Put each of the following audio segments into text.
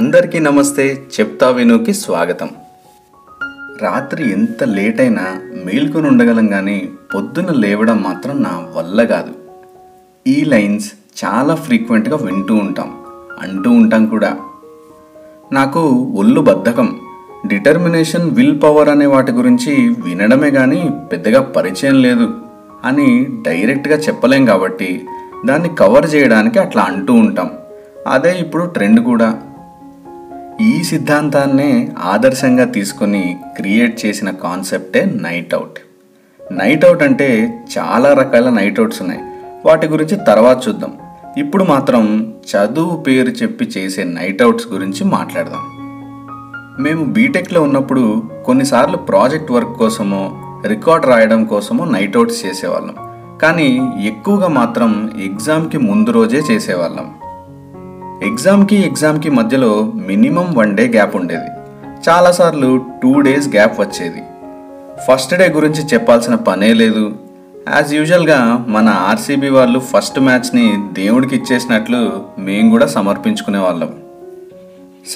అందరికీ నమస్తే, చెప్తా వినుకి స్వాగతం. రాత్రి ఎంత లేట్ అయినా మేల్కొని ఉండగలం, కానీ పొద్దున లేవడం మాత్రం నా వల్ల కాదు. ఈ లైన్స్ చాలా ఫ్రీక్వెంట్గా వింటూ ఉంటాం, అంటూ ఉంటాం కూడా. నాకు ఒళ్ళు బద్ధకం, డిటర్మినేషన్, విల్ పవర్ అనే వాటి గురించి వినడమే కానీ పెద్దగా పరిచయం లేదు అని డైరెక్ట్గా చెప్పలేం కాబట్టి దాన్ని కవర్ చేయడానికి అట్లా అంటూ ఉంటాం. అదే ఇప్పుడు ట్రెండ్ కూడా. ఈ సిద్ధాంతాన్నే ఆదర్శంగా తీసుకొని క్రియేట్ చేసిన కాన్సెప్టే నైట్ అవుట్. నైట్ అవుట్ అంటే చాలా రకాల నైట్ అవుట్స్ ఉన్నాయి, వాటి గురించి తర్వాత చూద్దాం. ఇప్పుడు మాత్రం చదువు పేరు చెప్పి చేసే నైట్ అవుట్స్ గురించి మాట్లాడదాం. మేము బీటెక్లో ఉన్నప్పుడు కొన్నిసార్లు ప్రాజెక్ట్ వర్క్ కోసమో రికార్డ్ రాయడం కోసమో నైట్ అవుట్స్ చేసేవాళ్ళం, కానీ ఎక్కువగా మాత్రం ఎగ్జామ్కి ముందు రోజే చేసేవాళ్ళం. ఎగ్జామ్కి మధ్యలో మినిమం 1 డే గ్యాప్ ఉండేది, చాలాసార్లు 2 డేస్ గ్యాప్ వచ్చేది. ఫస్ట్ డే గురించి చెప్పాల్సిన పనే లేదు. యాజ్ యూజువల్గా మన ఆర్సీబీ వాళ్ళు ఫస్ట్ మ్యాచ్ని దేవుడికి ఇచ్చేసినట్లు మేము కూడా సమర్పించుకునేవాళ్ళం.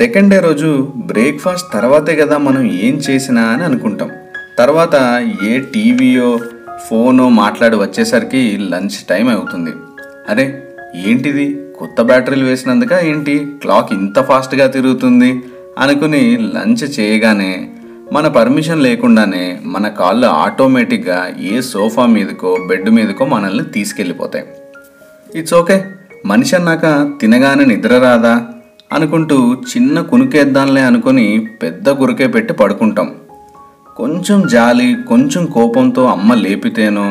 సెకండ్ డే రోజు బ్రేక్ఫాస్ట్ తర్వాతే కదా మనం ఏం చేసినా అని అనుకుంటాం. తర్వాత ఏ టీవీయో ఫోనో మాట్లాడి వచ్చేసరికి లంచ్ టైం అవుతుంది. అరే ఏంటిది, కొత్త బ్యాటరీలు వేసినందుక ఏంటి క్లాక్ ఇంత ఫాస్ట్గా తిరుగుతుంది అనుకుని లంచ్ చేయగానే మన పర్మిషన్ లేకుండానే మన కాళ్ళు ఆటోమేటిక్గా ఏ సోఫా మీదకో బెడ్ మీదకో మనల్ని తీసుకెళ్ళిపోతాయి. ఇట్స్ ఓకే, మనిషి అన్నాక తినగానే నిద్ర రాదా అనుకుంటూ చిన్న కునుకేద్దాంలే అనుకుని పెద్ద గురికే పెట్టి పడుకుంటాం. కొంచెం జాలి, కొంచెం కోపంతో అమ్మ లేపితేనో,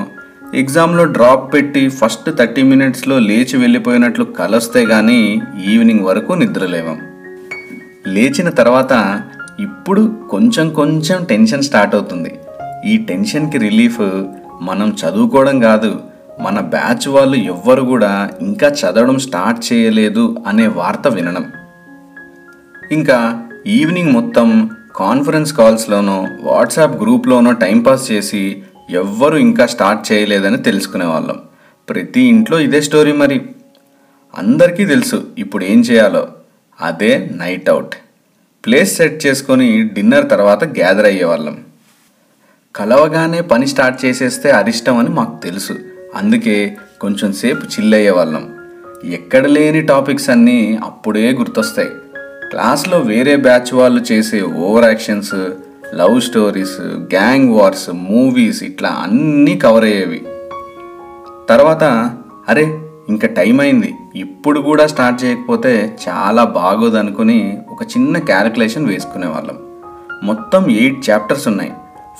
ఎగ్జామ్లో డ్రాప్ పెట్టి ఫస్ట్ 30 నిమిషాల్లో లేచి వెళ్ళిపోయినట్లు కలస్తే కానీ ఈవినింగ్ వరకు నిద్రలేవం. లేచిన తర్వాత ఇప్పుడు కొంచెం కొంచెం టెన్షన్ స్టార్ట్ అవుతుంది. ఈ టెన్షన్కి రిలీఫ్ మనం చదువుకోవడం కాదు, మన బ్యాచ్ వాళ్ళు ఎవ్వరు కూడా ఇంకా చదవడం స్టార్ట్ చేయలేదు అనే వార్త వినడం. ఇంకా ఈవినింగ్ మొత్తం కాన్ఫరెన్స్ కాల్స్లోనో వాట్సాప్ గ్రూప్లోనో టైంపాస్ చేసి ఎవ్వరూ ఇంకా స్టార్ట్ చేయలేదని తెలుసుకునేవాళ్ళం. ప్రతి ఇంట్లో ఇదే స్టోరీ. మరి అందరికీ తెలుసు ఇప్పుడు ఏం చేయాలో, అదే నైట్ అవుట్. ప్లేస్ సెట్ చేసుకొని డిన్నర్ తర్వాత గ్యాదర్ అయ్యేవాళ్ళం. కలవగానే పని స్టార్ట్ చేసేస్తే అరిష్టం అని మాకు తెలుసు, అందుకే కొంచెం సేపు చిల్ అయ్యేవాళ్ళం. ఎక్కడ లేని టాపిక్స్ అన్నీ అప్పుడే గుర్తొస్తాయి. క్లాస్లో వేరే బ్యాచ్ వాళ్ళు చేసే over actions, love stories, gang wars, movies, ఇట్లా అన్నీ కవర్ అయ్యేవి. తర్వాత అరే ఇంకా టైం అయింది, ఇప్పుడు కూడా స్టార్ట్ చేయకపోతే చాలా బాగోదనుకుని ఒక చిన్న క్యాలిక్యులేషన్ వేసుకునేవాళ్ళం. మొత్తం 8 చాప్టర్స్ ఉన్నాయి.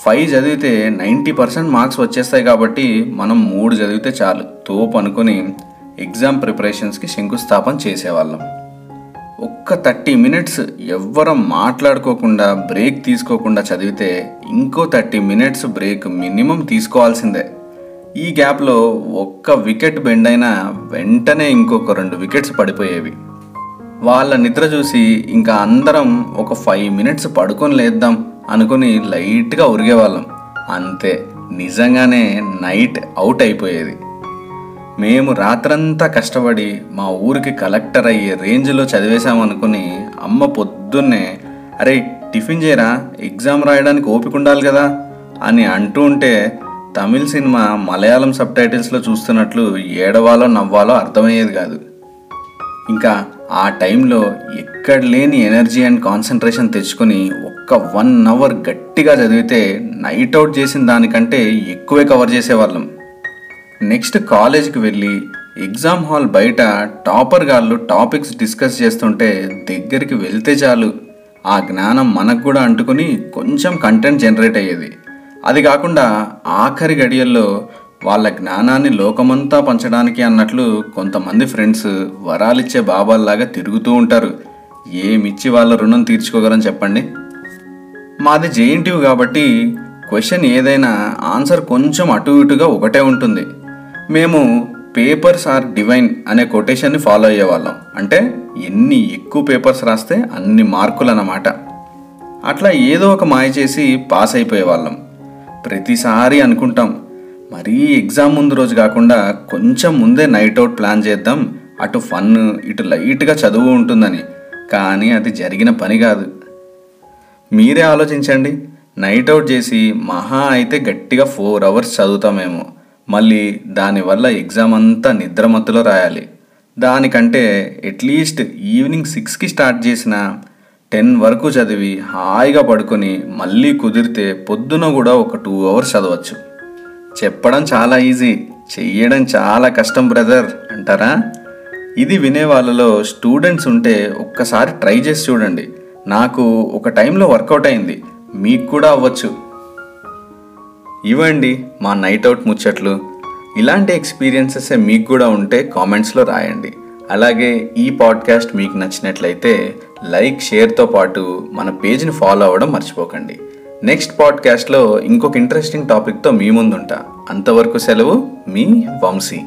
5 చదివితే 90% మార్క్స్ వచ్చేస్తాయి కాబట్టి మనం 3 చదివితే చాలు తోపు అనుకుని ఎగ్జామ్ ప్రిపరేషన్స్కి శంకుస్థాపన చేసేవాళ్ళం. ఒక్క 30 నిమిషాలు ఎవ్వరం మాట్లాడుకోకుండా బ్రేక్ తీసుకోకుండా చదివితే ఇంకో 30 నిమిషాలు బ్రేక్ మినిమం తీసుకోవాల్సిందే. ఈ గ్యాప్లో ఒక్క వికెట్ బెండ్ అయినా వెంటనే ఇంకొక 2 వికెట్స్ పడిపోయేవి. వాళ్ళ నిద్ర చూసి ఇంకా అందరం ఒక 5 నిమిషాలు పడుకొని లేద్దాం అనుకుని లైట్గా ఉరిగేవాళ్ళం. అంతే, నిజంగానే నైట్ అవుట్ అయిపోయేది. మేము రాత్రంతా కష్టపడి మా ఊరికి కలెక్టర్ అయ్యే రేంజ్లో చదివేశామనుకుని అమ్మ పొద్దున్నే అరే టిఫిన్ చేయరా, ఎగ్జామ్ రాయడానికి ఓపిక ఉండాలి కదా అని అంటూ ఉంటే తమిళ్ సినిమా మలయాళం సబ్ టైటిల్స్లో చూస్తున్నట్లు ఏడవాలో నవ్వాలో అర్థమయ్యేది కాదు. ఇంకా ఆ టైంలో ఎక్కడ లేని ఎనర్జీ అండ్ కాన్సన్ట్రేషన్ తెచ్చుకొని ఒక్క 1 అవర్ గట్టిగా చదివితే నైట్ అవుట్ చేసిన దానికంటే ఎక్కువే కవర్ చేసేవాళ్ళం. నెక్స్ట్ కాలేజీకి వెళ్ళి ఎగ్జామ్ హాల్ బయట టాపర్ గాళ్ళు టాపిక్స్ డిస్కస్ చేస్తుంటే దగ్గరికి వెళ్తే చాలు ఆ జ్ఞానం మనకు కూడా అంటుకుని కొంచెం కంటెంట్ జనరేట్ అయ్యేది. అది కాకుండా ఆఖరి గడియల్లో వాళ్ళ జ్ఞానాన్ని లోకమంతా పంచడానికి అన్నట్లు కొంతమంది ఫ్రెండ్స్ వరాలిచ్చే బాబాల్లాగా తిరుగుతూ ఉంటారు. ఏమిచ్చి వాళ్ళ రుణం తీర్చుకోగలం చెప్పండి? మాది జేఎన్టీయూ కాబట్టి క్వశ్చన్ ఏదైనా ఆన్సర్ కొంచెం అటు ఇటుగా ఒకటే ఉంటుంది. మేము పేపర్స్ ఆర్ డివైన్ అనే కొటేషన్ని ఫాలో అయ్యేవాళ్ళం. అంటే ఎన్ని ఎక్కువ పేపర్స్ రాస్తే అన్ని మార్కులు అన్నమాట. అట్లా ఏదో ఒక మాయ చేసి పాస్ అయిపోయేవాళ్ళం. ప్రతిసారి అనుకుంటాం మరీ ఎగ్జామ్ ముందు రోజు కాకుండా కొంచెం ముందే నైట్ అవుట్ ప్లాన్ చేద్దాం, అటు ఫన్ ఇటు లైట్గా చదువు ఉంటుందని. కానీ అది జరిగిన పని కాదు. మీరే ఆలోచించండి. నైట్ అవుట్ చేసి మహా అయితే గట్టిగా 4 hours చదువుతామేమో, మళ్ళీ దానివల్ల ఎగ్జామ్ అంతా నిద్ర మత్తులో రాయాలి. దానికంటే అట్లీస్ట్ ఈవినింగ్ 6కి స్టార్ట్ చేసిన 10 వరకు చదివి హాయిగా పడుకొని మళ్ళీ కుదిరితే పొద్దున కూడా ఒక 2 hours చదవచ్చు. చెప్పడం చాలా ఈజీ, చెయ్యడం చాలా కష్టం బ్రదర్ అంటారా? ఇది వినే వాళ్ళలో స్టూడెంట్స్ ఉంటే ఒక్కసారి ట్రై చేసి చూడండి. నాకు ఒక టైంలో వర్కౌట్ అయింది, మీకు కూడా అవ్వచ్చు. ఇవ్వండి మా నైట్ అవుట్ ముచ్చట్లు. ఇలాంటి ఎక్స్పీరియన్సెస్ మీకు కూడా ఉంటే కామెంట్స్లో రాయండి. అలాగే ఈ పాడ్కాస్ట్ మీకు నచ్చినట్లయితే లైక్, షేర్తో పాటు మన పేజ్ని ఫాలో అవ్వడం మర్చిపోకండి. నెక్స్ట్ పాడ్కాస్ట్లో ఇంకొక ఇంట్రెస్టింగ్ టాపిక్తో మీ ముందుంటా. అంతవరకు సెలవు, మీ వంశీ.